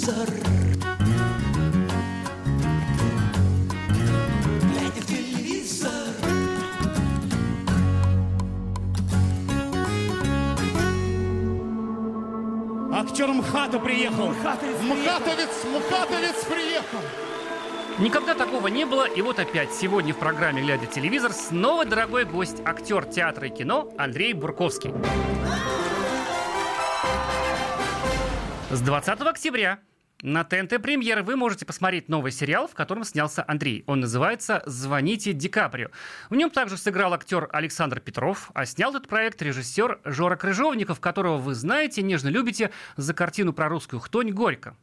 телевизор. Глядя в телевизор. Актер МХАТа приехал. МХАТовец приехал. Никогда такого не было, и вот опять сегодня в программе «Глядя телевизор» снова дорогой гость, актер театра и кино Андрей Бурковский. С 20 октября на ТНТ «Премьер» вы можете посмотреть новый сериал, в котором снялся Андрей. Он называется «Звоните ДиКаприо». В нем также сыграл актер Александр Петров, а снял этот проект режиссер Жора Крыжовников, которого вы знаете и нежно любите за картину про русскую хтонь «Горько».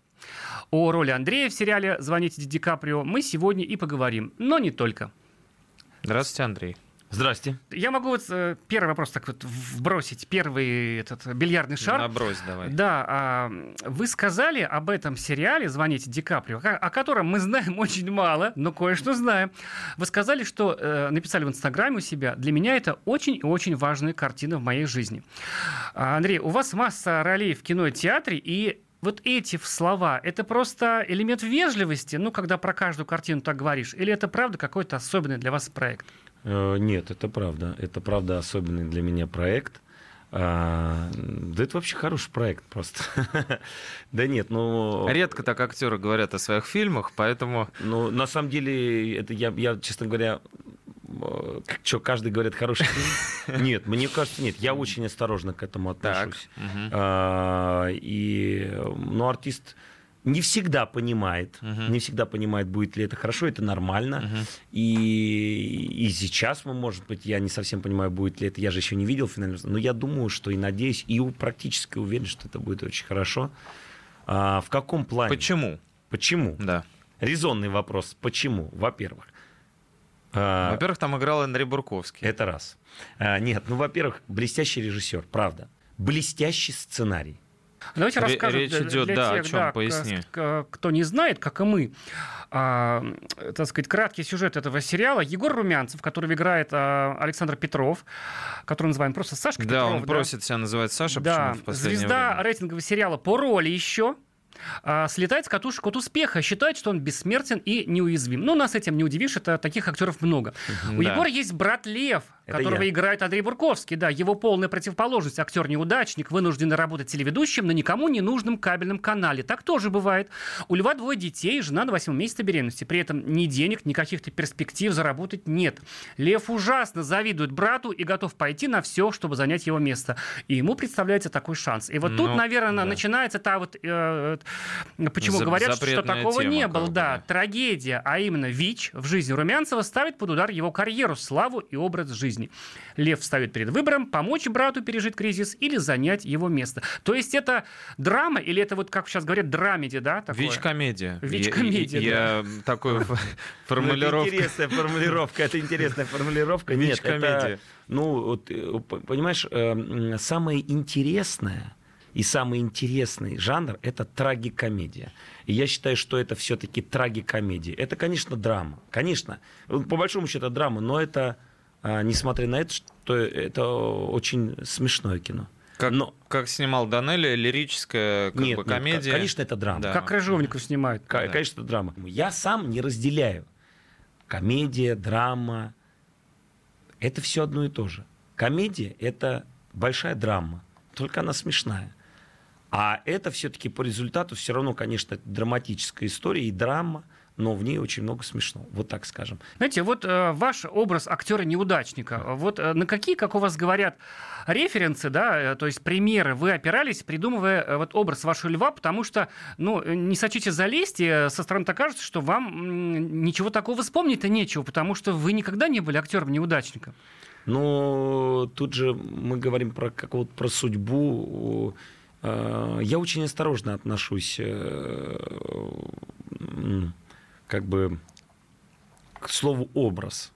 О роли Андрея в сериале «Звоните ДиКаприо» мы сегодня и поговорим, но не только. Здравствуйте, Андрей. Здрасте. Я могу вот первый вопрос так вот вбросить, первый этот бильярдный шар. Набрось давай. Да, вы сказали об этом сериале «Звоните ДиКаприо», о котором мы знаем очень мало, но кое-что знаем. Вы сказали, что написали в Инстаграме у себя: «Для меня это очень и очень важная картина в моей жизни». Андрей, у вас масса ролей в кино и театре, и вот эти слова — это просто элемент вежливости, ну, когда про каждую картину так говоришь, или это правда какой-то особенный для вас проект? Нет, это правда. Это правда особенный для меня проект. Да это вообще хороший проект просто. Да нет, ну... Редко так актеры говорят о своих фильмах, поэтому... Ну, на самом деле, это я, честно говоря... Что, каждый говорит хороший фильм? Нет, мне кажется, нет. Я очень осторожно к этому отношусь. Но артист не всегда понимает, будет ли это хорошо, это нормально. И сейчас, может быть, я не совсем понимаю, будет ли это. Я же еще не видел финальный результат. Но я думаю, что и надеюсь, и практически уверен, что это будет очень хорошо. В каком плане? Почему? Почему? Да. Резонный вопрос. Почему? Во-первых. Во-первых, там играл Андрей Бурковский. Это раз. Нет, ну, во-первых, блестящий режиссер, правда. Блестящий сценарий. Давайте расскажем. Речь идет, для тех, о чем поясни. Кто не знает, как и мы, так сказать, краткий сюжет этого сериала. Егор Румянцев, которого играет Александр Петров, которого называем просто Сашка Петров. Да, он просит себя называть Саша, да, почему в последнее время. Звезда рейтингового сериала «По роли» еще. Слетает с катушек от успеха, считает, что он бессмертен и неуязвим. Но нас этим не удивишь, это таких актеров много. У Егора есть брат Лев, которого играет Андрей Бурковский. Да, его полная противоположность. Актер-неудачник, вынужден работать телеведущим на никому не нужном кабельном канале. Так тоже бывает. У Льва 2 детей, жена на 8 месяце беременности. При этом ни денег, ни каких-то перспектив заработать нет. Лев ужасно завидует брату и готов пойти на все, чтобы занять его место. И ему представляется такой шанс. И вот тут, наверное, начинается та вот... Почему говорят, что такого не было? Да, трагедия, а именно ВИЧ в жизни Румянцева ставит под удар его карьеру, славу и образ жизни. Лев встает перед выбором: помочь брату пережить кризис или занять его место. То есть это драма, или это вот, как сейчас говорят, драмеди, да? ВИЧ-комедия. ВИЧ-комедия, да. Я такой формулировка. Это интересная формулировка. ВИЧ-комедия. Ну, понимаешь, самое интересное... И самый интересный жанр — это трагикомедия. И я считаю, что это все-таки трагикомедия. Это, конечно, драма. Конечно. По большому счету, драма. Но это, несмотря на это, что это очень смешное кино. Как снимал Данелия, лирическая комедия. Конечно, это драма. Да. Как Крыжовников снимает. Конечно, это драма. Я сам не разделяю. Комедия, драма. Это все одно и то же. Комедия — это большая драма. Только она смешная. А это все-таки по результату все равно, конечно, драматическая история и драма, но в ней очень много смешного, вот так скажем. Знаете, вот ваш образ актера-неудачника, вот на какие, как у вас говорят, референсы, да, то есть примеры вы опирались, придумывая вот образ вашего Льва, потому что, ну, не сочтите за лесть, и со стороны-то кажется, что вам ничего такого вспомнить-то нечего, потому что вы никогда не были актером-неудачником. Но тут же мы говорим про судьбу. Я очень осторожно отношусь как бы к слову «образ».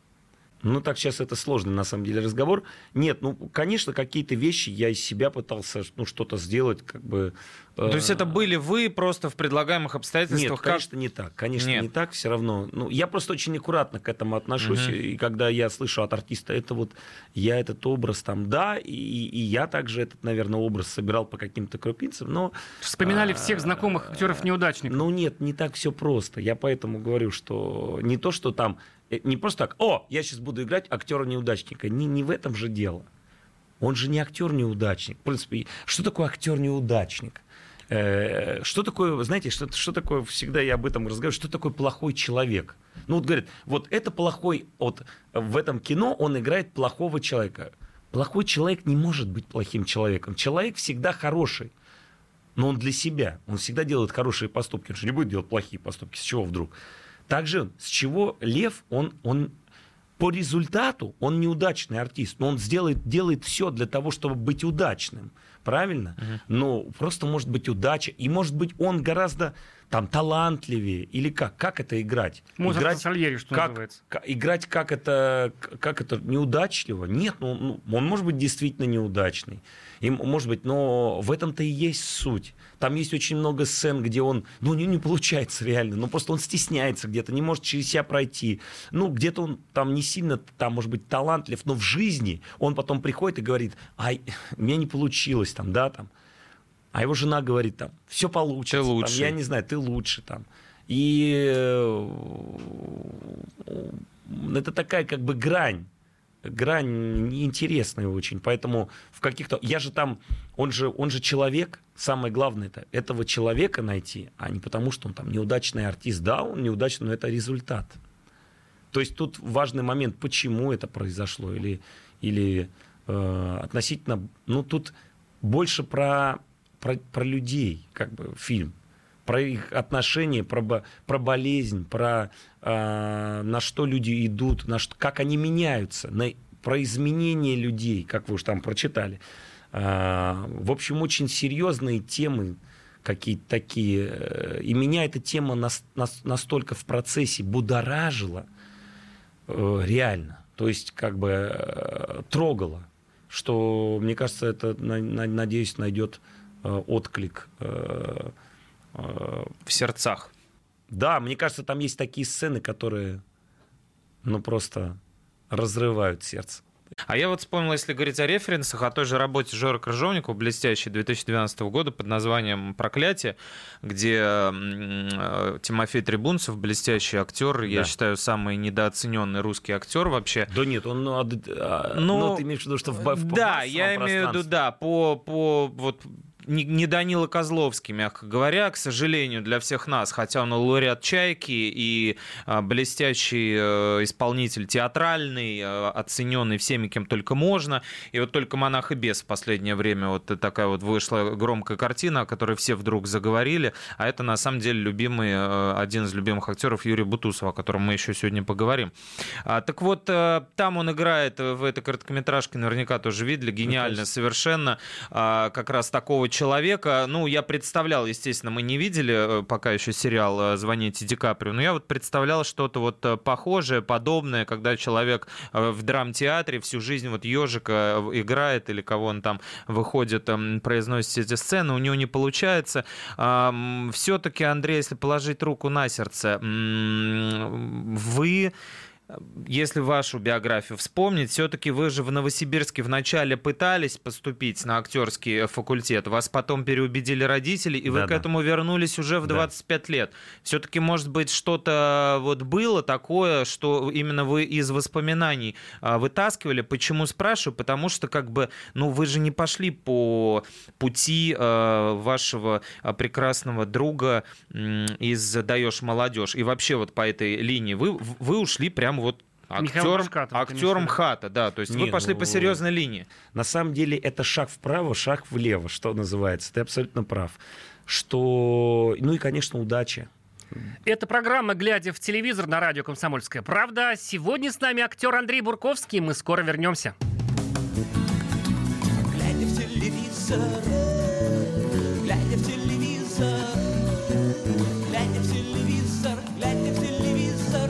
Ну, так сейчас это сложный, на самом деле, разговор. Нет, ну, конечно, какие-то вещи я из себя пытался, ну, что-то сделать, как бы... То есть это были вы просто в предлагаемых обстоятельствах? Нет, конечно, не так. Конечно, не так, все равно. Ну, я просто очень аккуратно к этому отношусь. Угу. И когда я слышу от артиста, это вот я этот образ там, да, и я также этот, наверное, образ собирал по каким-то крупицам, но... Вспоминали всех знакомых актеров-неудачников? Ну, нет, не так все просто. Я поэтому говорю, что не то, что там... Не просто так, о, я сейчас буду играть актера-неудачника. Не в этом же дело. Он же не актер-неудачник. В принципе, что такое актер-неудачник? Что такое, знаете, что такое, всегда я об этом разговариваю, что такое плохой человек? Ну, вот говорят, вот это плохой, вот в этом кино он играет плохого человека. Плохой человек не может быть плохим человеком. Человек всегда хороший. Но он для себя. Он всегда делает хорошие поступки. Он же не будет делать плохие поступки. С чего вдруг? Также, с чего лев, он по результату, он неудачный артист, но он делает все для того, чтобы быть удачным, правильно? Угу. Но просто может быть удача, и может быть он гораздо там талантливее, или как? Как это играть? Может, играть Сальери, что как, называется. Играть как это неудачливо? Нет, он может быть действительно неудачный. И, может быть, но в этом-то и есть суть. Там есть очень много сцен, где он, ну, у него не получается реально, ну, просто он стесняется где-то, не может через себя пройти. Ну, где-то он там не сильно, там, может быть, талантлив, но в жизни он потом приходит и говорит, ай, у меня не получилось там, да, там. А его жена говорит там, все получится, ты лучше. Там, я не знаю, ты лучше там. И это такая как бы грань неинтересная очень, поэтому в каких-то... Я же там... Он же человек, самое главное это этого человека найти, а не потому, что он там неудачный артист. Да, он неудачный, но это результат. То есть тут важный момент, почему это произошло, или относительно... Ну, тут больше про людей, как бы, фильм. Про их отношения, про болезнь, про на что люди идут, как они меняются, про изменение людей, как вы уж там прочитали. В общем, очень серьезные темы какие-то такие. И меня эта тема настолько в процессе будоражила, реально, то есть как бы трогала, что, мне кажется, это, надеюсь, найдет отклик в сердцах. Да, мне кажется, там есть такие сцены, которые, ну, просто разрывают сердце. А я вот вспомнил, если говорить о референсах, о той же работе Жоры Крыжовникова, блестящей 2012 года под названием «Проклятие», где Тимофей Трибунцев, блестящий актер, да. Я считаю, самый недооцененный русский актер вообще. Да нет, он... Ну, ты имеешь в виду, что в да, я имею в виду, да, по не Данила Козловский, мягко говоря, к сожалению, для всех нас, хотя он лауреат «Чайки» и блестящий исполнитель театральный, оцененный всеми, кем только можно. И вот только «Монах и бес» в последнее время вот такая вот вышла громкая картина, о которой все вдруг заговорили. А это, на самом деле, один из любимых актеров Юрия Бутусова, о котором мы еще сегодня поговорим. Так вот, там он играет в этой короткометражке, наверняка тоже видели, гениально совершенно, как раз такого человека. Ну, я представлял, естественно, мы не видели пока еще сериал «Звоните ДиКаприо», но я вот представлял что-то вот похожее, подобное, когда человек в драмтеатре всю жизнь вот ежика играет или кого он там выходит, произносит эти сцены, у него не получается. Все-таки, Андрей, если положить руку на сердце, вы... Если вашу биографию вспомнить, все-таки вы же в Новосибирске вначале пытались поступить на актерский факультет, вас потом переубедили родители, и вы к этому вернулись уже в 25 лет. Все-таки, может быть, что-то вот было такое, что именно вы из воспоминаний вытаскивали. Почему спрашиваю? Потому что как бы, ну, вы же не пошли по пути вашего прекрасного друга из «Даешь молодежь». И вообще вот по этой линии вы ушли прямо вот актером МХАТа, да, то есть вы пошли по серьезной линии. На самом деле это шаг вправо, шаг влево, что называется, ты абсолютно прав, что, ну и, конечно, удача. Это программа «Глядя в телевизор» на радио «Комсомольская правда». Сегодня с нами актер Андрей Бурковский, мы скоро вернемся. Глядя в телевизор, глядя в телевизор, глядя в телевизор, глядя в телевизор.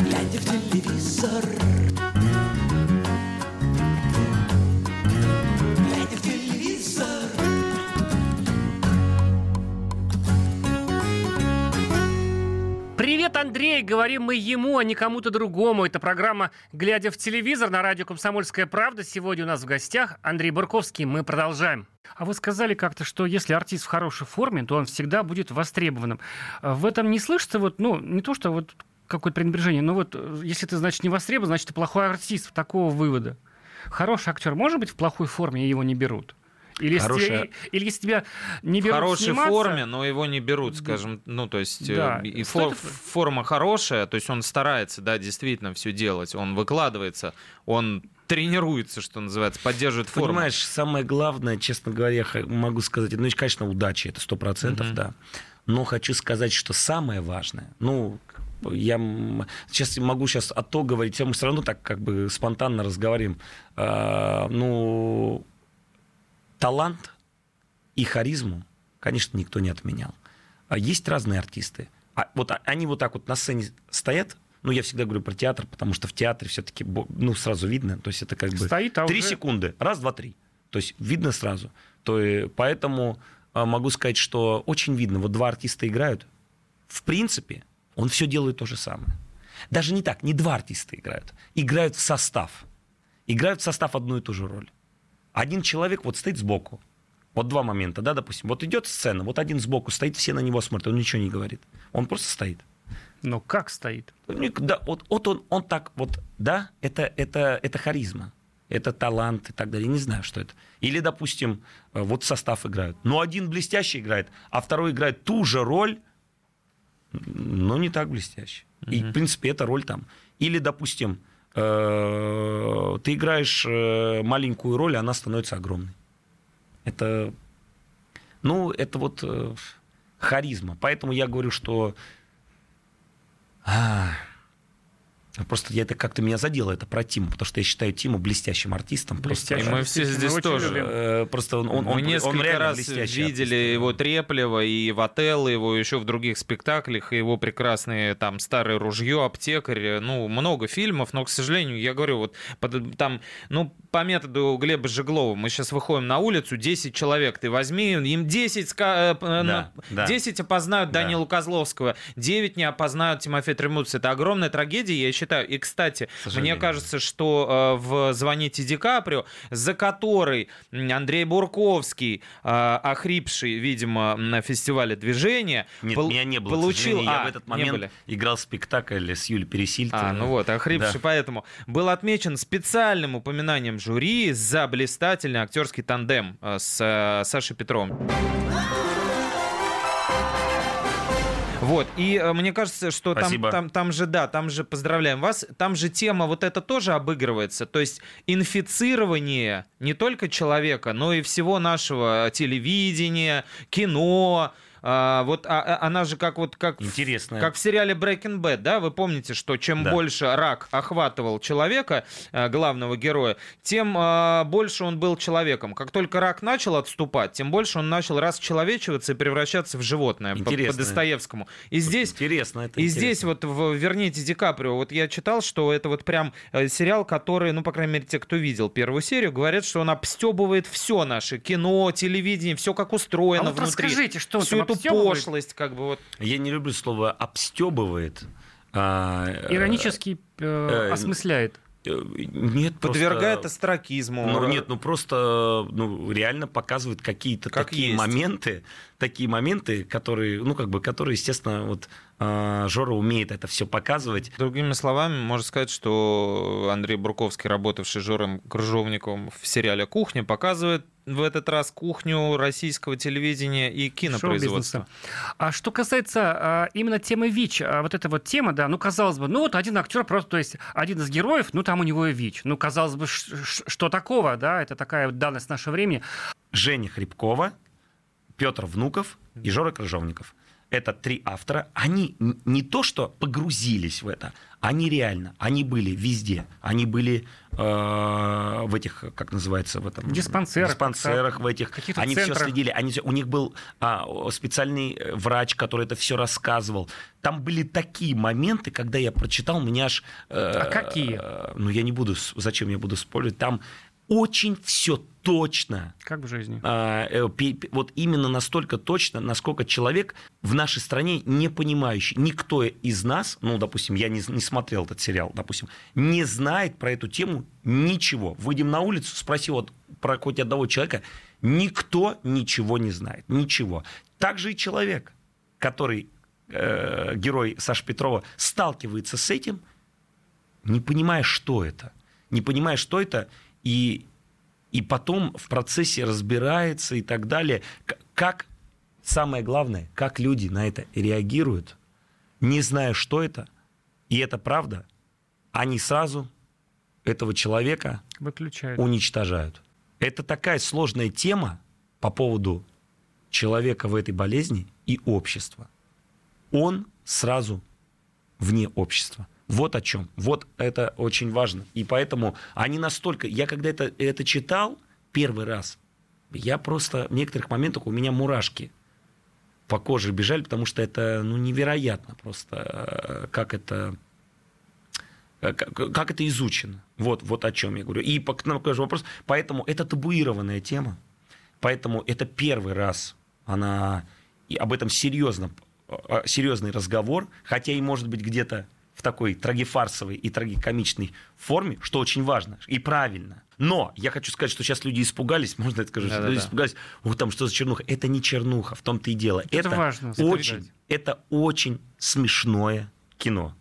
Глядя в телевизор. Привет, Андрей! Говорим мы ему, а не кому-то другому. Это программа «Глядя в телевизор» на радио «Комсомольская правда». Сегодня у нас в гостях Андрей Бурковский. Мы продолжаем. А вы сказали как-то, что если артист в хорошей форме, то он всегда будет востребованным. В этом не слышится какое-то пренебрежение. Если ты, значит, не востребован, значит, ты плохой артист. Такого вывода. Хороший актер может быть в плохой форме, и его не берут? Или если тебя не берут в хорошей сниматься... форме, но его не берут, скажем. Форма хорошая, то есть он старается, да, действительно все делать. Он выкладывается, он тренируется, что называется, поддерживает форму. Понимаешь, самое главное, честно говоря, я могу сказать, конечно, удача, это 100%, да. Но хочу сказать, что самое важное, я сейчас могу АТО говорить, мы все равно так спонтанно разговариваем. Талант и харизму, конечно, никто не отменял. Есть разные артисты. Они так на сцене стоят. Я всегда говорю про театр, потому что в театре все-таки сразу видно. То есть это три секунды. Раз, два, три. То есть видно сразу. Поэтому могу сказать, что очень видно. Два артиста играют. В принципе... Он все делает то же самое. Даже не два артиста играют. Играют в состав. Играют в состав одну и ту же роль. Один человек стоит сбоку. Два момента, да, допустим. Идет сцена, один сбоку стоит, все на него смотрят, он ничего не говорит. Он просто стоит. Но как стоит? Это харизма. Это талант и так далее. Я не знаю, что это. Или, допустим, состав играют. Но один блестяще играет, а второй играет ту же роль, но не так блестяще. И, в принципе, эта роль там. Или, допустим, ты играешь маленькую роль, она становится огромной. Это, харизма. Поэтому я говорю, что... Просто это как-то меня задело, это про Тиму, потому что я считаю Тиму блестящим артистом. И мы все здесь тоже. Просто он несколько раз видели его Треплева и в Отелло, его еще в других спектаклях, и его прекрасные там «Старое ружье», «Аптекарь», много фильмов, но, к сожалению, я говорю, по методу Глеба Жеглова, мы сейчас выходим на улицу, 10 человек ты возьми, им 10 опознают Данилу Козловского, 9 не опознают Тимофея Тремуца. Это огромная трагедия, я считаю. И, кстати, мне кажется, что в «Звоните ДиКаприо», за который Андрей Бурковский, охрипший, видимо, на фестивале «Движение», получил... Я в этот момент играл в спектакль с Юлей Пересильд. Охрипший, да. Поэтому был отмечен специальным упоминанием жюри за блистательный актерский тандем с Сашей Петровым. И мне кажется, что там же поздравляем вас, там же тема это тоже обыгрывается, то есть инфицирование не только человека, но и всего нашего телевидения, кино. Она же как в сериале Breaking Bad, да? Вы помните, что чем больше рак охватывал человека, главного героя, тем больше он был человеком. Как только рак начал отступать, тем больше он начал расчеловечиваться и превращаться в животное по Достоевскому. И здесь, в «Верните Ди Каприо», я читал, что это прям сериал, который, по крайней мере, те, кто видел первую серию, говорят, что он обстебывает все наше кино, телевидение, все как устроено внутри. Расскажите, что всю эту пошлость, Я не люблю слово «обстёбывает». Иронически осмысляет. Нет, подвергает остракизму. Реально показывает какие-то такие моменты, которые, естественно, Жора умеет это все показывать. Другими словами, можно сказать, что Андрей Бурковский, работавший с Жором Крыжовниковым в сериале «Кухня», показывает в этот раз кухню российского телевидения и кинопроизводства. А что касается именно темы ВИЧ, вот эта вот тема, да, ну, казалось бы, ну, вот один актер просто, то есть один из героев, ну, там у него и ВИЧ. Ну, казалось бы, что такого, да, это такая вот данность нашего времени. Женя Хребкова, Петр Внуков и Жора Крыжовников. Это три автора, они не то что погрузились в это, они реально, они были везде, они были в этих, как называется, в этом диспансерах, в этих, они все следили, у них был специальный врач, который это все рассказывал. Там были такие моменты, когда я прочитал, меня аж... А какие? Ну, я не буду, зачем я буду спорить, там... Очень все точно. Как в жизни. Вот именно настолько точно, насколько человек в нашей стране не понимающий. Никто из нас, ну, допустим, я не смотрел этот сериал, допустим, не знает про эту тему ничего. Выйдем на улицу, спроси вот про хоть одного человека. Никто ничего не знает. Ничего. Так же и человек, который, герой Саши Петрова, сталкивается с этим, не понимая, что это. Не понимая, что это... И потом в процессе разбирается и так далее. Как, самое главное, как люди на это реагируют, не зная, что это, и это правда, они сразу этого человека выключают, уничтожают. Это такая сложная тема по поводу человека в этой болезни и общества. Он сразу вне общества. Вот о чем. Вот это очень важно. И поэтому они настолько... Я когда это читал первый раз, я просто... В некоторых моментах у меня мурашки по коже бежали, потому что это, ну, невероятно просто, как это изучено. Вот о чем я говорю. И к вопрос. Поэтому это табуированная тема. Поэтому это первый раз она... И об этом серьезный разговор, хотя и, может быть, где-то в такой трагифарсовой и трагикомичной форме, что очень важно и правильно. Но я хочу сказать, что сейчас люди испугались, можно я скажу, испугались, о, там что за чернуха? Это не чернуха, в том-то и дело. Это важно. Это очень смешное кино.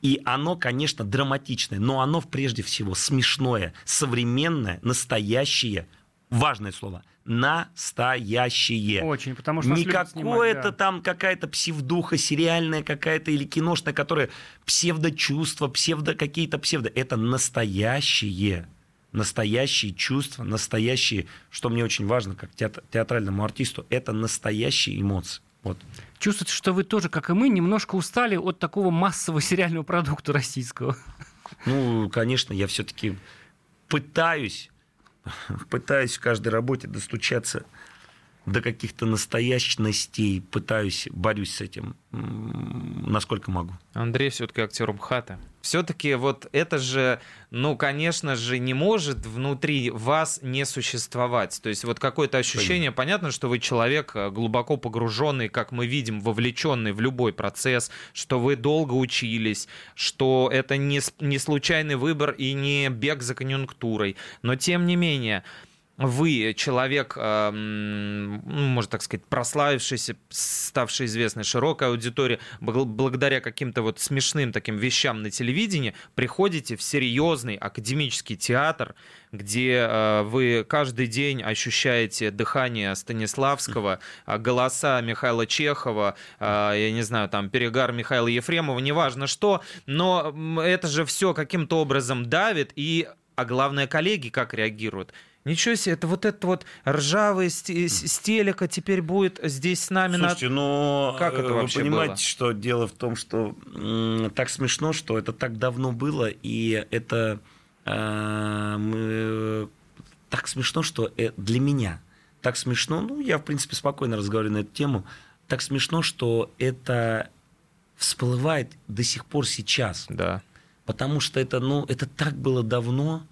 И оно, конечно, драматичное, но оно прежде всего смешное, современное, настоящее, важное слово, настоящее. Очень, потому что не какое-то да. там какая-то псевдуха сериальная какая-то или киношная, которая псевдочувства, какие-то псевдо. Это настоящие. Настоящие чувства, настоящие, что мне очень важно, как театральному артисту, это настоящие эмоции. Вот. Чувствуется, что вы тоже, как и мы, немножко устали от такого массового сериального продукта российского. Ну, конечно, я все-таки пытаюсь в каждой работе достучаться до каких-то настоящностей, борюсь с этим, насколько могу. Андрей все-таки актер МХАТа. Все-таки вот это же, ну, конечно же, не может внутри вас не существовать. То есть вот какое-то ощущение, понятно, что вы человек глубоко погруженный, как мы видим, вовлеченный в любой процесс, что вы долго учились, что это не случайный выбор и не бег за конъюнктурой. Но тем не менее... Вы человек, можно так сказать, прославившийся, ставший известной широкой аудитории, благодаря каким-то вот смешным таким вещам на телевидении, приходите в серьезный академический театр, где вы каждый день ощущаете дыхание Станиславского, голоса Михаила Чехова, я не знаю, там, перегар Михаила Ефремова, неважно что, но это же все каким-то образом давит, а главное, коллеги как реагируют. Ничего себе, это вот этот вот ржавый стелика теперь будет здесь с нами. Слушайте, но как это вообще было? Вы понимаете, что дело в том, что так смешно, что это так давно было, и это так смешно, что для меня так смешно, ну, я, в принципе, спокойно разговариваю на эту тему, так смешно, что это всплывает до сих пор сейчас. Да. Потому что это, ну, это так было давно.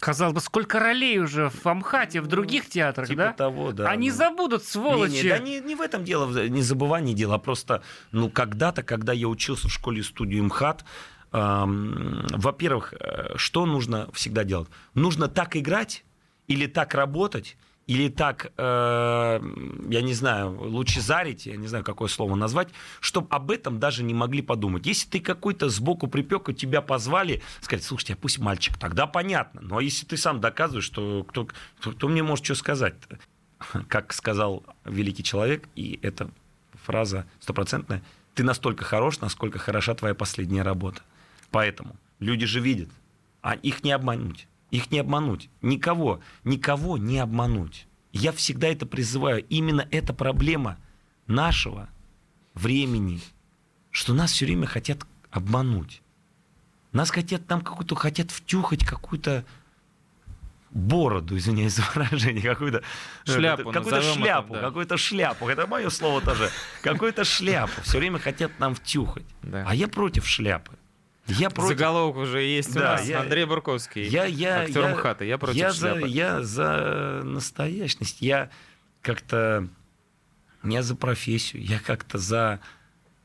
Казалось бы, сколько ролей уже в МХАТе, в других театрах, типа да? Того, да. Они забудут, сволочи. Не в этом дело, не забывание дела, а просто, ну, когда-то, когда я учился в школе студии МХАТ, во-первых, что нужно всегда делать? Нужно так играть или так работать, или так, я не знаю, лучезарить, я не знаю, какое слово назвать, чтобы об этом даже не могли подумать. Если ты какой-то сбоку припек, и тебя позвали, сказать, слушайте, а пусть мальчик, тогда понятно. Но если ты сам доказываешь, что кто мне может что сказать-то? Как сказал великий человек, и эта фраза стопроцентная, ты настолько хорош, насколько хороша твоя последняя работа. Поэтому люди же видят, а их не обмануть. Их не обмануть. Никого не обмануть. Я всегда это призываю. Именно эта проблема нашего времени, что нас все время хотят обмануть. Нас хотят, нам какую-то хотят втюхать какую-то бороду, извиняюсь за выражение, какую-то шляпу, какую-то шляпу. Это мое слово тоже. Какую-то шляпу. Все время хотят нам втюхать. Да. А я против шляпы. Я против... Заголовок уже есть у нас. Андрей Бурковский, актер МХАТа. Я против шляпы. Я за настоящность. Я как-то не за профессию. Я как-то за...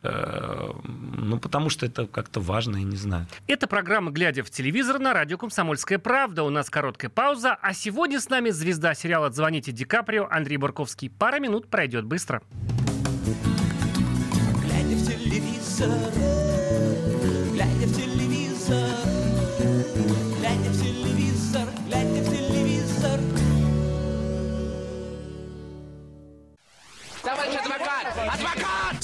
потому что это как-то важно, я не знаю. Это программа «Глядя в телевизор» на радио «Комсомольская правда». У нас короткая пауза. А сегодня с нами звезда сериала «Звоните ДиКаприо» Андрей Бурковский. Пара минут пройдет быстро. Глядя в телевизор, глядя в телевизор, глядя в телевизор, глядя в телевизор. Товарищ адвокат! Адвокат!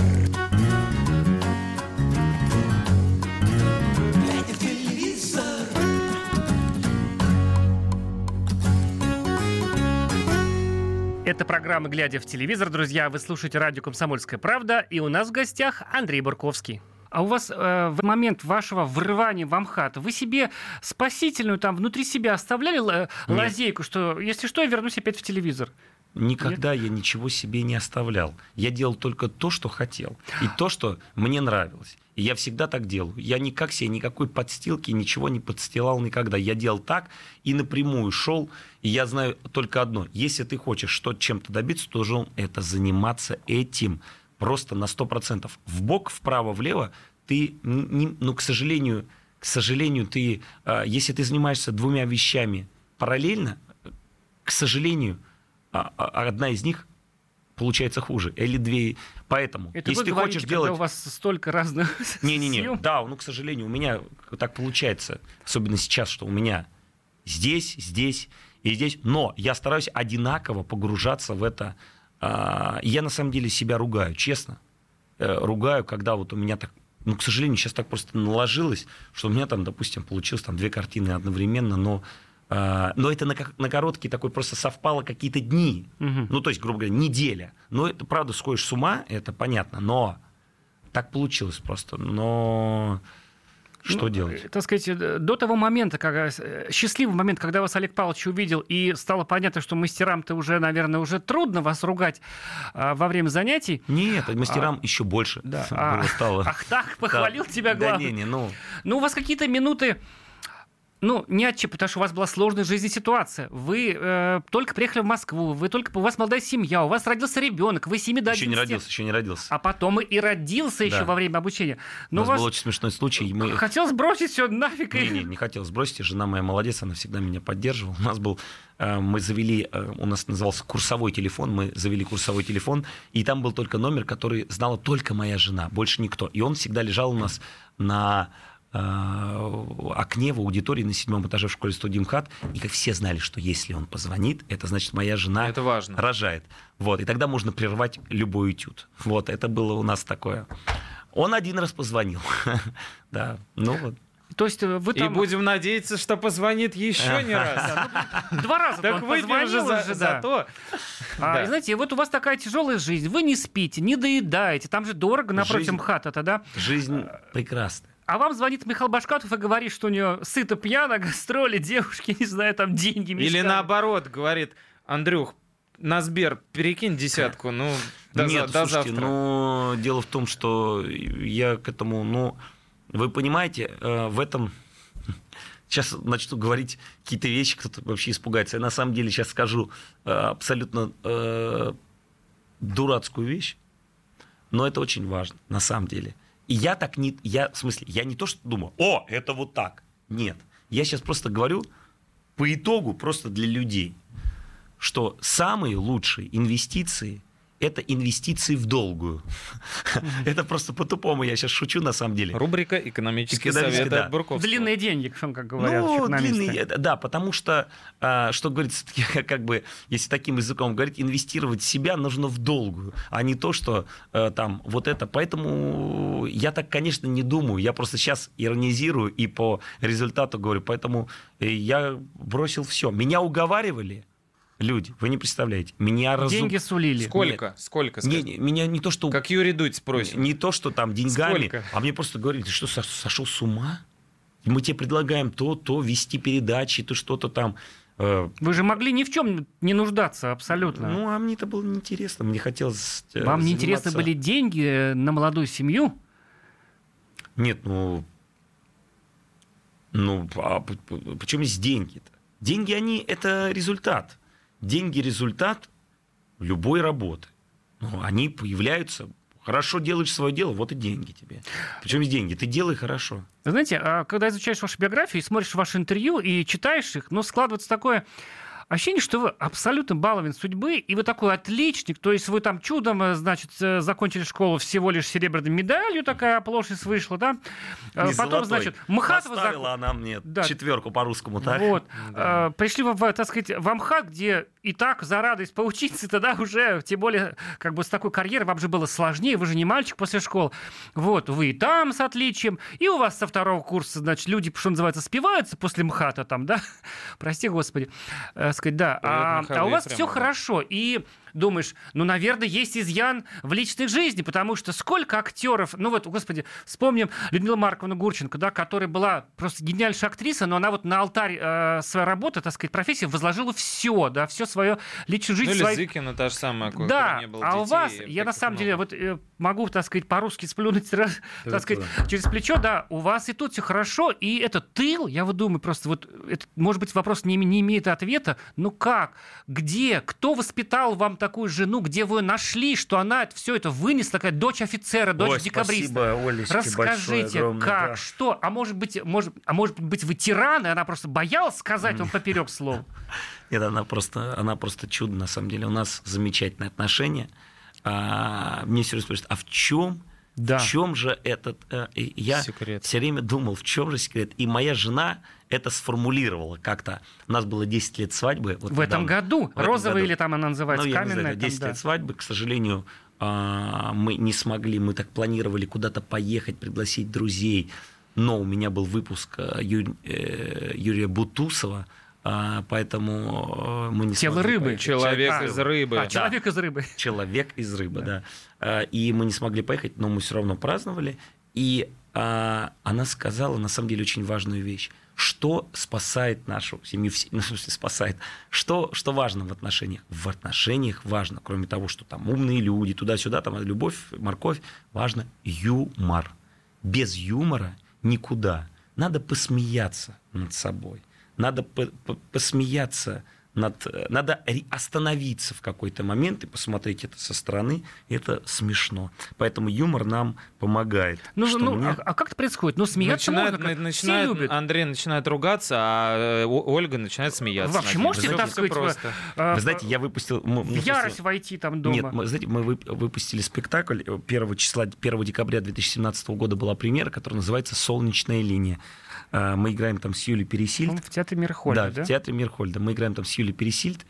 Это программа «Глядя в телевизор». Друзья, вы слушаете радио «Комсомольская правда». И у нас в гостях Андрей Бурковский. А у вас в момент вашего врывания в МХАТ вы себе спасительную там внутри себя оставляли лазейку, что если что, я вернусь опять в телевизор? Никогда. Нет? Я ничего себе не оставлял. Я делал только то, что хотел, и то, что мне нравилось. И я всегда так делаю. Я никак себе никакой подстилки, ничего не подстилал никогда. Я делал так и напрямую шел. И я знаю только одно. Если ты хочешь что-то чем-то добиться, то должен это заниматься этим просто на 100%. Вбок, вправо, влево ты, к сожалению, ты, если ты занимаешься двумя вещами параллельно, к сожалению, одна из них получается хуже. Или две. Поэтому, это если ты говорите, хочешь делать... у вас столько разных съем. Да, ну, к сожалению, у меня так получается, особенно сейчас, что у меня здесь и здесь. Но я стараюсь одинаково погружаться в это. Я, на самом деле, себя ругаю, честно. Ругаю, когда вот у меня так... Ну, к сожалению, сейчас так просто наложилось, что у меня там, допустим, получилось там 2 картины одновременно, но это на короткий такой просто совпало какие-то дни. Угу. Ну, то есть, грубо говоря, неделя. Но это, правда, сходишь с ума, это понятно, но так получилось просто. Но что делать? Так сказать, до того момента, счастливый момент, когда вас Олег Павлович увидел, и стало понятно, что мастерам-то уже, наверное, уже трудно вас ругать во время занятий. Нет, мастерам еще больше стало. Ах так, похвалил тебя, главное. Да, у вас какие-то минуты... потому что у вас была сложная жизненная ситуация. Вы только приехали в Москву, у вас молодая семья, у вас родился ребенок, вы 7 до 11. Еще не родился. А потом и родился еще во время обучения. Но у вас был очень смешной случай. Хотел сбросить все нафиг. Не хотел сбросить. Жена моя молодец, она всегда меня поддерживала. У нас был... у нас назывался курсовой телефон, мы завели курсовой телефон, и там был только номер, который знала только моя жена, больше никто. И он всегда лежал у нас на... окне в аудитории на 7-м этаже в школе-студии МХАТ, и как все знали, что если он позвонит, это значит, моя жена рожает. Вот, и тогда можно прервать любой этюд. Вот, это было у нас такое. Он один раз позвонил. Да, То есть вы там... И будем надеяться, что позвонит еще не раз. 2 раза так он позвонил уже, зато. И знаете, вот у вас такая тяжелая жизнь. Вы не спите, не доедаете. Там же дорого напротив МХАТа, да? Жизнь прекрасна. А вам звонит Михаил Башкатов и говорит, что у нее сыто пьяно, гастроли, девушки, не знаю, там деньги мечтают. Или наоборот, говорит: Андрюх, на Сбер перекинь 10, Нет, до слушайте, завтра. Но дело в том, что я к этому... Ну, вы понимаете, в этом... Сейчас начну говорить какие-то вещи, кто-то вообще испугается. Я на самом деле сейчас скажу абсолютно дурацкую вещь, но это очень важно, на самом деле. И я так не... Я, в смысле, я не то, что думаю, о, это вот так. Нет. Я сейчас просто говорю по итогу, просто для людей, что самые лучшие инвестиции... Это инвестиции в долгую. Это просто по-тупому, я сейчас шучу, на самом деле. Рубрика «Экономические советы» да. от Бурковского. Длинные деньги, как говорят экономисты. Длинные, да, потому что, что говорится, как бы, если таким языком говорить, инвестировать в себя нужно в долгую, а не то, что там вот это. Поэтому я так, конечно, не думаю. Я просто сейчас иронизирую и по результату говорю. Поэтому я бросил все. Меня уговаривали. Люди, вы не представляете, меня деньги сулили. Сколько? Нет. Сколько? Меня не то, что... Как Юрий Дудь спросит. Не то, что там деньгами. Сколько? А мне просто говорили, ты что, сошел с ума? Мы тебе предлагаем то, вести передачи, то что-то там. Вы же могли ни в чем не нуждаться абсолютно. Ну, а мне это было неинтересно, мне хотелось... Вам неинтересны были деньги на молодую семью? Нет, ну, а почему есть деньги-то? Деньги, они, это результат. Деньги – результат любой работы. Ну, они появляются. Хорошо делаешь свое дело, вот и деньги тебе. Причем есть деньги. Ты делай хорошо. Вы знаете, когда изучаешь вашу биографию, смотришь ваши интервью и читаешь их, ну, складывается такое ощущение, что вы абсолютно баловень судьбы, и вы такой отличник. То есть вы там чудом, значит, закончили школу всего лишь серебряной медалью, такая оплошность вышла, да? Не потом, золотой. Значит, Мхатова... Поставила она мне да. четверку по русскому, так? Вот. Да. Пришли, так сказать, в МХАТ, где и так за радость поучиться тогда уже, тем более, как бы с такой карьерой вам же было сложнее, вы же не мальчик после школы. Вот, вы и там с отличием, и у вас со второго курса, значит, люди, что называется, спиваются после МХАТа там, да? Прости, Господи. Сказать, да. А у вас все хорошо. И думаешь, ну, наверное, есть изъян в личной жизни, потому что сколько актеров... Ну вот, господи, вспомним Людмилу Марковну Гурченко, да, которая была просто гениальнейшая актриса, но она вот на алтарь своей работы, так сказать, профессии возложила все, да, все свое личную жизнь. Ну или Зыкина та же самая, у да, не было детей. А у вас, я на самом деле вот могу, так сказать, по-русски сплюнуть, так сказать, через плечо, да, у вас и тут все хорошо, и этот тыл, я вот думаю, просто вот, это, может быть, вопрос не имеет ответа, ну как, где, кто воспитал вам такую жену, где вы нашли, что она все это вынесла, такая дочь офицера, дочь декабриста. Спасибо, Олечке, расскажите, большое, огромное, как, да. что, а может быть вы тираны, она просто боялась сказать вам поперек слов. Нет, она просто чудо, на самом деле. У нас замечательные отношения. Мне все время спрашивают, а в чем же этот... Я секрет. Все время думал, в чем же секрет. И моя жена это сформулировала как-то. У нас было 10 лет свадьбы. Вот в этом году? Розовая или там она называется? Ну, каменная? Я не знаю, 10 лет свадьбы. К сожалению, мы не смогли. Мы так планировали куда-то поехать, пригласить друзей. Но у меня был выпуск Юрия Бутусова, поэтому мы не смогли... Рыбы. Человек из рыбы. Человек из рыбы. Человек из рыбы, да. И мы не смогли поехать, но мы все равно праздновали. И она сказала, на самом деле, очень важную вещь. Что спасает нашу семью? Ну, в смысле, спасает. Что важно в отношениях? В отношениях важно, кроме того, что там умные люди, туда-сюда, там любовь, морковь, важно юмор. Без юмора никуда. Надо посмеяться над собой. Надо посмеяться, надо остановиться в какой-то момент и посмотреть это со стороны. Это смешно. Поэтому юмор нам помогает. А как это происходит? Ну, смеяться можно, все любят. Андрей начинает ругаться, а Ольга начинает смеяться. Вообще, можете вытаскивать... Вы знаете, я выпустил... Ярость войти там дома. Нет, знаете, мы выпустили спектакль. 1 декабря 2017 года была премьера, которая называется «Солнечная линия». Мы играем там с Юлей Пересильд. В театре Мирхольда, да? Да, в театре Мирхольда. Мы играем там с Юлей Пересильд.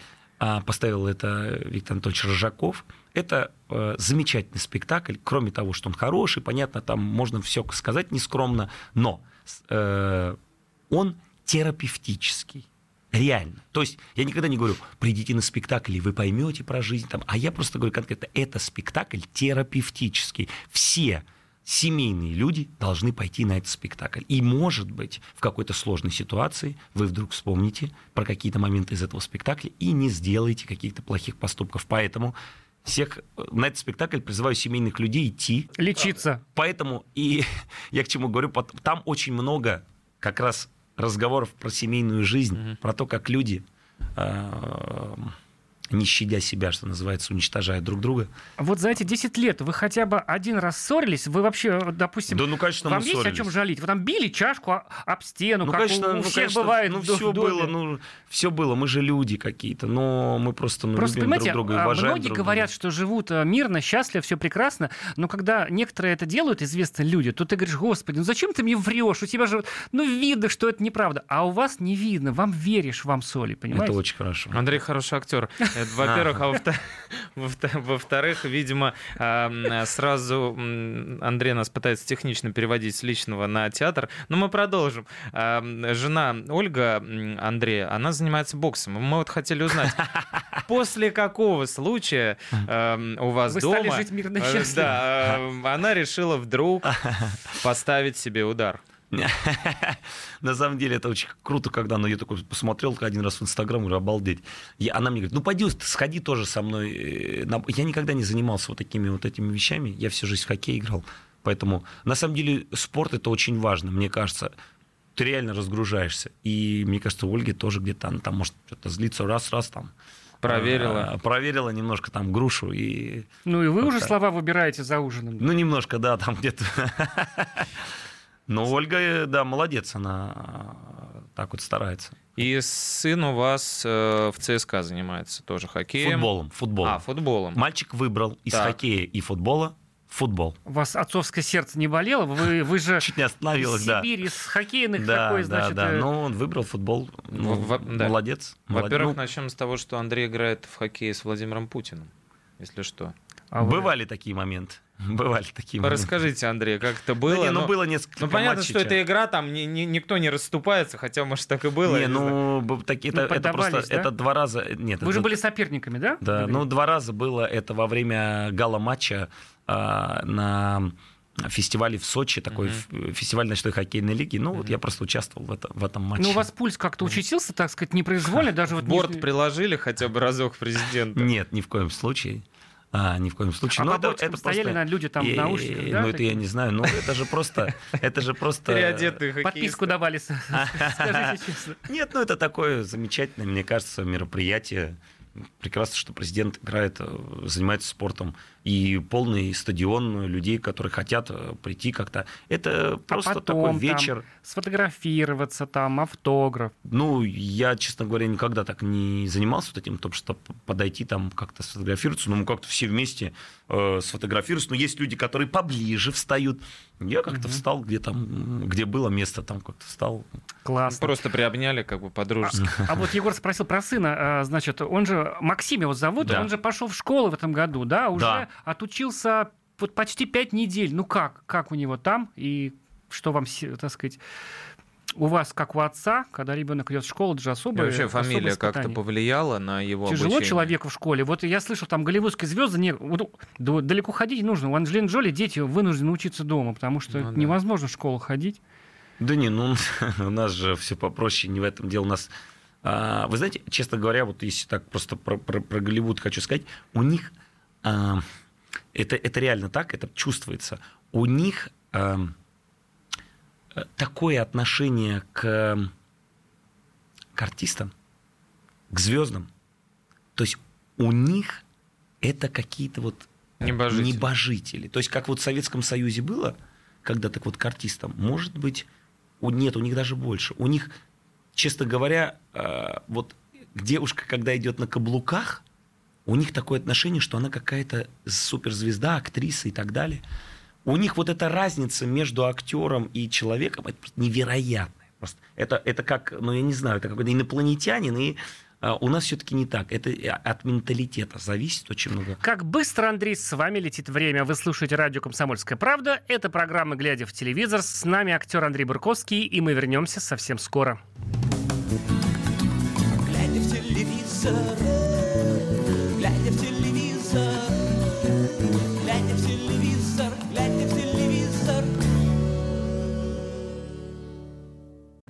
Поставил это Виктор Анатольевич Рыжаков. Это замечательный спектакль. Кроме того, что он хороший, понятно, там можно все сказать нескромно. Но он терапевтический. Реально. То есть я никогда не говорю, придите на спектакль, и вы поймете про жизнь. Там. А я просто говорю конкретно, это спектакль терапевтический. Все семейные люди должны пойти на этот спектакль. И, может быть, в какой-то сложной ситуации вы вдруг вспомните про какие-то моменты из этого спектакля и не сделаете каких-то плохих поступков. Поэтому всех на этот спектакль призываю семейных людей идти. Лечиться. Поэтому, и я к чему говорю, там очень много как раз разговоров про семейную жизнь, угу. про то, как люди, не щадя себя, что называется, уничтожают друг друга. Вот за эти 10 лет вы хотя бы один раз ссорились? Вы вообще, допустим, да, ну, конечно, вам есть о чем жалеть? Вы там били чашку об стену, ну, как конечно, у всех конечно, бывает? Ну, все было, мы же люди какие-то, но мы просто любим друг друга и уважаем друг друга. Многие говорят, что живут мирно, счастливо, все прекрасно, но когда некоторые это делают, известные люди, то ты говоришь: Господи, ну зачем ты мне врешь? У тебя же, видно, что это неправда. А у вас не видно, вам веришь, вам соли, понимаете? Это очень хорошо. Андрей хороший актер. Это, во-первых, во-вторых, видимо, сразу Андрей нас пытается технично переводить с личного на театр, но мы продолжим. Жена Ольга Андрея, она занимается боксом. Мы вот хотели узнать, после какого случая у вас дома... Вы стали жить мирно и счастливо. Да, она решила вдруг поставить себе удар. На самом деле это очень круто, когда я такой посмотрел один раз в Инстаграм, говорю: обалдеть. Она мне говорит: пойди, сходи тоже со мной. Я никогда не занимался вот этими вещами, я всю жизнь в хоккей играл. Поэтому, на самом деле, спорт — это очень важно, мне кажется. Ты реально разгружаешься. И, мне кажется, у Ольги тоже где-то она там может что-то злиться раз там. Проверила немножко там грушу и... Ну и вы уже слова выбираете за ужином. Ну немножко, да, там где-то... Но Ольга, да, молодец, она так вот старается. И сын у вас в ЦСКА занимается тоже хоккеем? Футболом. А, футболом. Мальчик выбрал из хоккея и футбола футбол. У вас отцовское сердце не болело? Вы же чуть не остановилось, да. Из Сибири, из хоккейных такой, значит... Да, но он выбрал футбол. Молодец. Во-первых, начнем с того, что Андрей играет в хоккей с Владимиром Путиным, если что. Бывали такие моменты. Расскажите, Андрей, как это было? Да не, было несколько матчей. Понятно, что эта игра, там никто не расступается, хотя, может, так и было. Не, это просто... Да? Это два раза... Нет, Вы же были соперниками, да? Да, два раза было это во время гала-матча на фестивале в Сочи, такой фестиваль ночной хоккейной лиги. Вот я просто участвовал в этом матче. У вас пульс как-то участился, так сказать, непроизвольно? Даже борт приложили хотя бы разок президенту? Нет, ни в коем случае. Ни в коем случае. А побочкам стояли, люди там в наушниках, да? Это я не знаю, это же просто... Переодетые хоккеисты. Подписку давали, скажите честно. Нет, это такое замечательное, мне кажется, мероприятие. Прекрасно, что президент играет, занимается спортом. И полный стадион людей, которые хотят прийти как-то. Это просто потом, такой вечер. Сфотографироваться, автограф. Я, честно говоря, никогда так не занимался этим, потому что подойти как-то сфотографироваться. Мы как-то все вместе сфотографируемся. Но есть люди, которые поближе встают. Я как-то встал, где было место, как-то встал. Классно. Просто приобняли, по-дружески. А вот Егор спросил про сына. Значит, он же, Максим его зовут, да. Он же пошел в школу в этом году, да? Уже да. Отучился почти 5 недель. Как у него там? И что вам, так сказать, у вас, как у отца, когда ребенок идет в школу, это же особое испытание. И вообще фамилия как-то повлияла на его обучение? Тяжело человеку в школе. Я слышал, голливудские звезды, далеко ходить не нужно. У Анджелины Джоли дети вынуждены учиться дома, потому что невозможно в школу ходить. Да не, у нас же все попроще, не в этом дело. У нас... Вы знаете, честно говоря, если так просто про Голливуд хочу сказать, у них... Это реально так, это чувствуется. У них такое отношение к артистам, к звездам. То есть у них это какие-то небожители. То есть как в Советском Союзе было, когда так к артистам, может быть, нет, у них даже больше. У них, честно говоря, девушка, когда идет на каблуках, у них такое отношение, что она какая-то суперзвезда, актриса и так далее. У них эта разница между актером и человеком, это просто невероятная. Просто. Это как, я не знаю, это какой-то инопланетянин, и у нас все-таки не так. Это от менталитета зависит очень много. Как быстро, Андрей, с вами летит время. Вы слушаете радио «Комсомольская правда». Это программа «Глядя в телевизор». С нами актер Андрей Бурковский, и мы вернемся совсем скоро. Глядя в телевизор.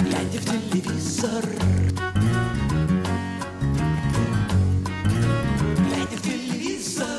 Глядя в телевизор, глядя в телевизор,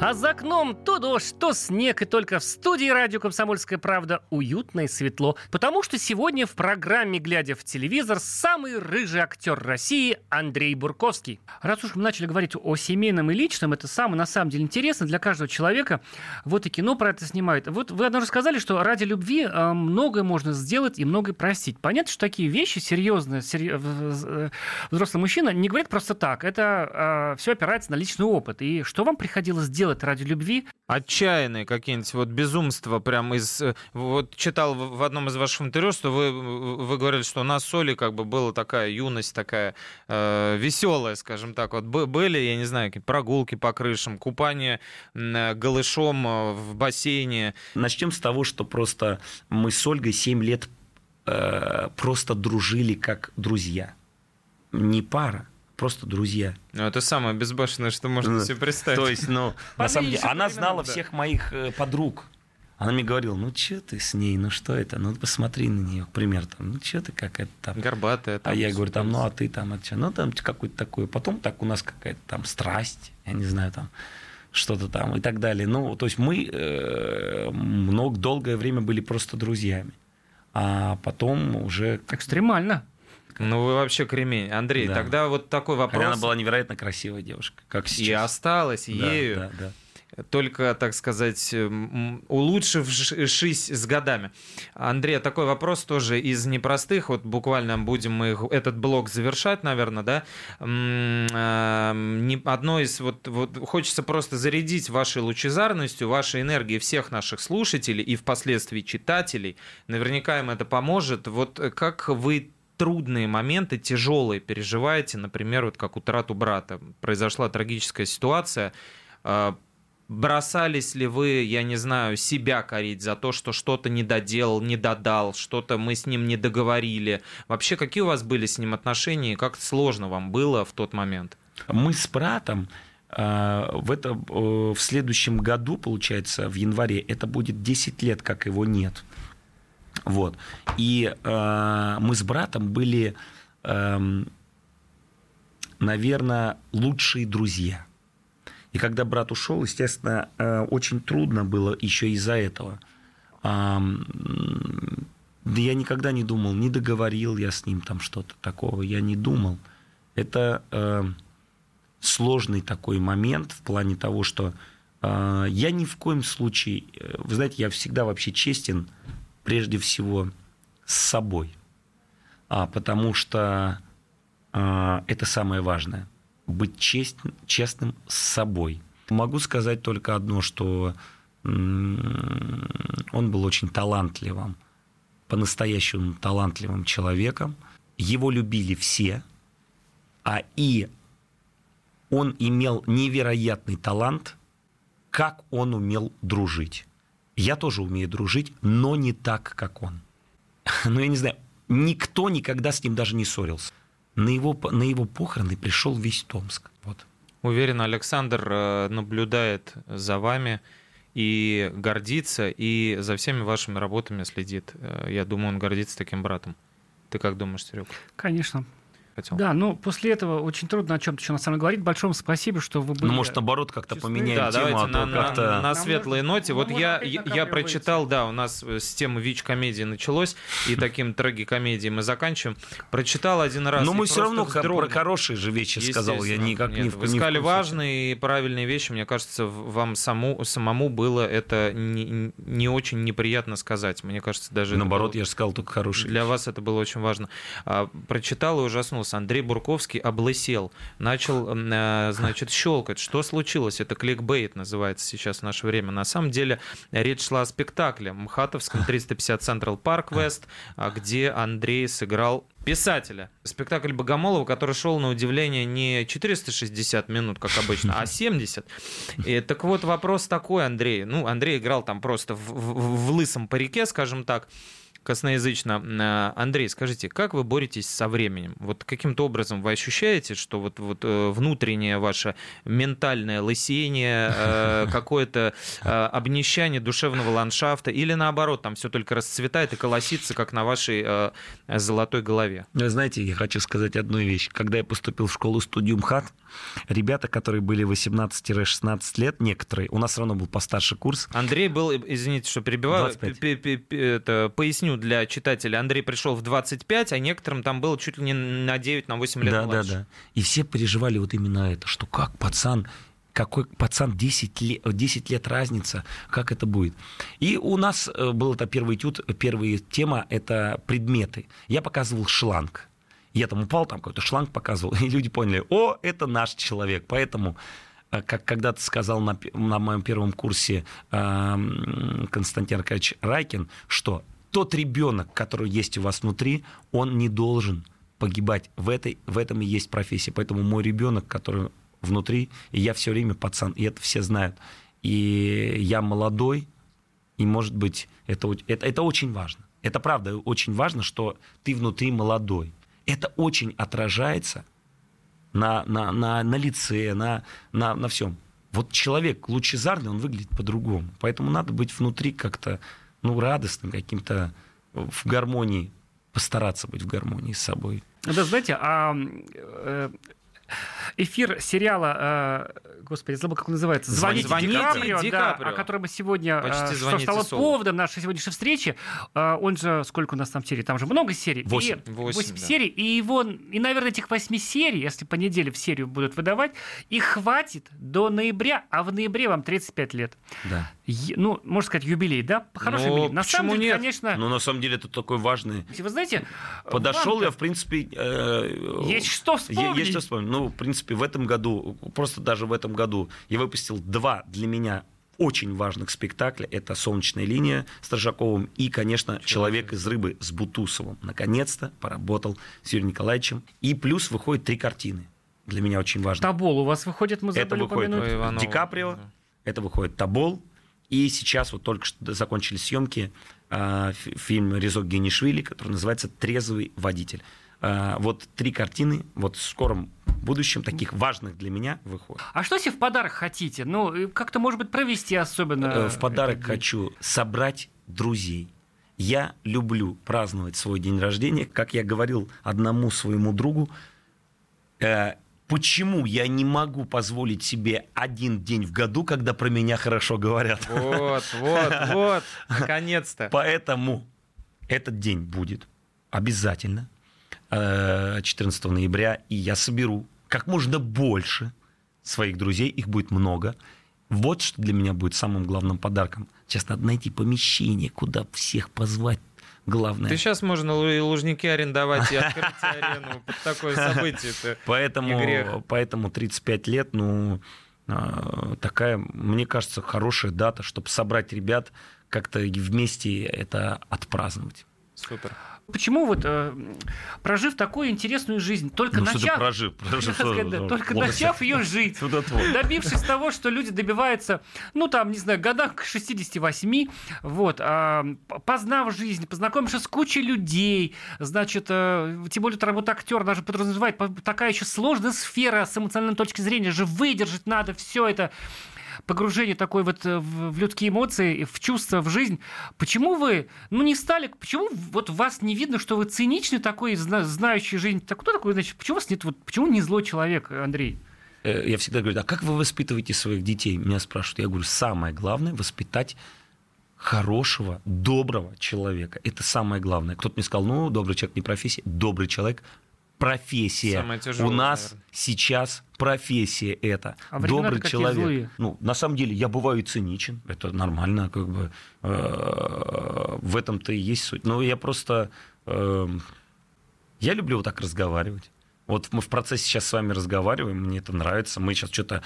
а за окном то дождь, то снег, и только в студии радио «Комсомольская правда» уютно и светло. Потому что сегодня в программе «Глядя в телевизор» самый рыжий актер России Андрей Бурковский. Раз уж мы начали говорить о семейном и личном, это самое, на самом деле, интересно для каждого человека. Вот и кино про это снимают. Вот вы однажды сказали, что ради любви многое можно сделать и многое простить. Понятно, что такие вещи серьезные, взрослый мужчина не говорит просто так. Это все опирается на личный опыт. И что вам приходилось делать ради любви? Отчаянные какие-нибудь вот безумства прям из... Вот читал в одном из ваших интервью, что вы говорили, что у нас с Олей как бы была такая юность, такая веселая, скажем так. Вот были, я не знаю, прогулки по крышам, купание голышом в бассейне. Начнем с того, что просто мы с Ольгой 7 лет просто дружили как друзья. Не пара. Просто друзья. Ну, это самое безбашенное, что можно себе представить. То есть, ну, на самом деле, она знала всех моих подруг. Она мне говорила, ну, что ты с ней, ну, что это? Ну, посмотри на нее, к примеру, там, ну, что ты, как это там. Горбатая. А я говорю, там, ну, а ты там, это что? Ну, там какое-то такое. Потом так у нас какая-то там страсть, я не знаю, там, что-то там и так далее. Ну, то есть мы долгое время были просто друзьями. А потом уже... Экстремально. Ну, вы вообще кремень. Андрей, да. Тогда вот такой вопрос. Она была невероятно красивая девушка, как сейчас. И осталась ею. Да. Только, так сказать, улучшившись с годами. Андрей, такой вопрос тоже из непростых. Вот буквально будем мы этот блог завершать, наверное, да? Одно из... Вот хочется просто зарядить вашей лучезарностью, вашей энергией всех наших слушателей и впоследствии читателей. Наверняка им это поможет. Вот как вы... трудные моменты, тяжелые переживаете, например, вот как утрату брата. Произошла трагическая ситуация. Бросались ли вы, я не знаю, себя корить за то, что что-то не доделал, не додал, что-то мы с ним не договорили? Вообще, какие у вас были с ним отношения и как сложно вам было в тот момент? Мы с братом в следующем году, получается, в январе, это будет 10 лет, как его нет. Вот. И мы с братом были, наверное, лучшие друзья. И когда брат ушел, естественно, очень трудно было еще из-за этого. Да я никогда не думал, не договорил я с ним там что-то такого, я не думал. Это сложный такой момент в плане того, что я ни в коем случае... Вы знаете, я всегда вообще честен... прежде всего с собой, потому что это самое важное – быть честным с собой. Могу сказать только одно, что он был очень талантливым, по-настоящему талантливым человеком. Его любили все, и он имел невероятный талант, как он умел дружить. Я тоже умею дружить, но не так, как он. Ну, я не знаю, никто никогда с ним даже не ссорился. На его похороны пришел весь Томск. Вот. Уверен, Александр наблюдает за вами и гордится, и за всеми вашими работами следит. Я думаю, он гордится таким братом. Ты как думаешь, Серег? Конечно. Да, но после этого очень трудно о чем-то еще на самом деле говорить. Большое спасибо, что вы были... Ну, может, наоборот, как-то поменяем тему, а то как-то... На светлой ноте. Вот я прочитал, да, у нас с темы ВИЧ-комедии началось, и таким трагикомедией мы заканчиваем. Прочитал один раз. Но мы все равно про хорошие же вещи сказал. Я никак не... Вы сказали важные и правильные вещи. Мне кажется, вам самому было это не очень неприятно сказать. Мне кажется, даже... Наоборот, я же сказал только хорошие. Для вас это было очень важно. Прочитал и ужаснулся. волос. Андрей Бурковский облысел, начал, значит, щелкать. Что случилось? Это кликбейт называется сейчас в наше время. На самом деле речь шла о спектакле мхатовском 350 Централ Парк Вест, где Андрей сыграл писателя. Спектакль Богомолова, который шел, на удивление, не 460 минут, как обычно, а 70. И, так вот, вопрос такой, Андрей. Ну, Андрей играл там просто в лысом парике, скажем так, косноязычно. Андрей, скажите, как вы боретесь со временем? Вот каким-то образом вы ощущаете, что вот внутреннее ваше ментальное лысение, какое-то обнищание душевного ландшафта, или наоборот, там все только расцветает и колосится, как на вашей золотой голове? Вы знаете, я хочу сказать одну вещь. Когда я поступил в школу-студию МХАТ, ребята, которые были 18-16 лет, некоторые, у нас все равно был постарше курс. Андрей был, извините, что перебиваю, поясню для читателя, Андрей пришел в 25, а некоторым там было чуть ли не на 9, на 8 лет младше. Да. И все переживали вот именно это, что какой пацан, 10 лет разница, как это будет. И у нас был это первый этюд, первая тема, это предметы. Я показывал шланг. Я там упал, там какой-то шланг показывал, и люди поняли, о, это наш человек. Поэтому, как когда-то сказал на моем первом курсе Константин Аркадьевич Райкин, что тот ребенок, который есть у вас внутри, он не должен погибать. В этом и есть профессия. Поэтому мой ребенок, который внутри, и я все время пацан, и это все знают. И я молодой, и, может быть, это очень важно. Это правда очень важно, что ты внутри молодой. Это очень отражается на лице, на всем. Вот человек лучезарный, он выглядит по-другому. Поэтому надо быть внутри как-то, радостным, каким-то в гармонии, постараться быть в гармонии с собой. Да, знаете, эфир сериала, забыл, как он называется, «Звоните ДиКаприо», да, о котором мы сегодня, что стало поводом нашей сегодняшней встречи, он же, сколько у нас там серий, там же много серий. 8 да. серий, и, наверное, этих 8 серий, если по неделе в серию будут выдавать, их хватит до ноября, а в ноябре вам 35 лет. Да. Можно сказать, юбилей, да? Хороший юбилей. На самом деле, конечно... на самом деле, это такой важный... Вы знаете... Подошел я, в принципе... Есть что вспомнить. В принципе, в этом году, просто даже в этом году, я выпустил 2 для меня очень важных спектакля. Это «Солнечная линия» с Рыжаковым и, конечно, «Человек из рыбы» с Бутусовым. Наконец-то поработал с Юрием Николаевичем. И плюс выходит 3 картины. Для меня очень важно. «Табол» у вас выходит, мы забыли упомянуть. Это выходит «ДиКаприо», это выходит «Табол». И сейчас вот только что закончились съемки фильм Резо Гигинеишвили, который называется «Трезвый водитель». Вот 3 картины, вот в скором будущем, таких важных для меня, выходит. А что себе в подарок хотите? Как-то, может быть, провести особенно... В подарок хочу собрать друзей. Я люблю праздновать свой день рождения. Как я говорил одному своему другу, почему я не могу позволить себе один день в году, когда про меня хорошо говорят? Вот, наконец-то. Поэтому этот день будет обязательно. 14 ноября, и я соберу как можно больше своих друзей, их будет много. Вот что для меня будет самым главным подарком. Сейчас надо найти помещение, куда всех позвать. Главное. Ты сейчас можно и Лужники арендовать, и открыть арену под такое событие. Поэтому 35 лет, такая, мне кажется, хорошая дата, чтобы собрать ребят, как-то вместе это отпраздновать. Супер. Почему прожив такую интересную жизнь, только начав ее жить, добившись того, что люди добиваются, годах к 68, познав жизнь, познакомившись с кучей людей, значит, тем более работа актера даже подразумевает, такая еще сложная сфера с эмоциональной точки зрения, же выдержать надо все это. Погружение такое в людские эмоции, в чувства, в жизнь. Почему вы не стали... Почему вас не видно, что вы циничный такой, знающий жизнь? Кто такой, значит, почему вас нет... Почему не злой человек, Андрей? Я всегда говорю, а как вы воспитываете своих детей? Меня спрашивают. Я говорю, самое главное — воспитать хорошего, доброго человека. Это самое главное. Кто-то мне сказал, добрый человек не профессия. Добрый человек — профессия. Самое тяжелое, у нас сейчас... Профессия это. А добрый человек. Злые. На самом деле, я бываю и циничен. Это нормально, как бы. В этом-то и есть суть. Я люблю вот так разговаривать. Вот мы в процессе сейчас с вами разговариваем, мне это нравится, мы сейчас что-то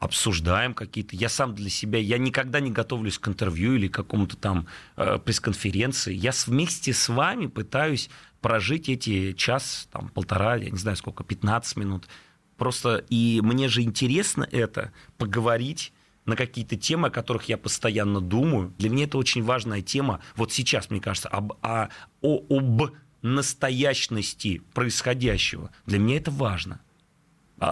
обсуждаем какие-то. Я сам для себя, я никогда не готовлюсь к интервью или к какому-то там пресс-конференции. Я вместе с вами пытаюсь прожить эти час, там, полтора, я не знаю сколько, 15 минут. Просто и мне же интересно это, поговорить на какие-то темы, о которых я постоянно думаю. Для меня это очень важная тема. Вот сейчас, мне кажется, об настоящности происходящего. Для меня это важно.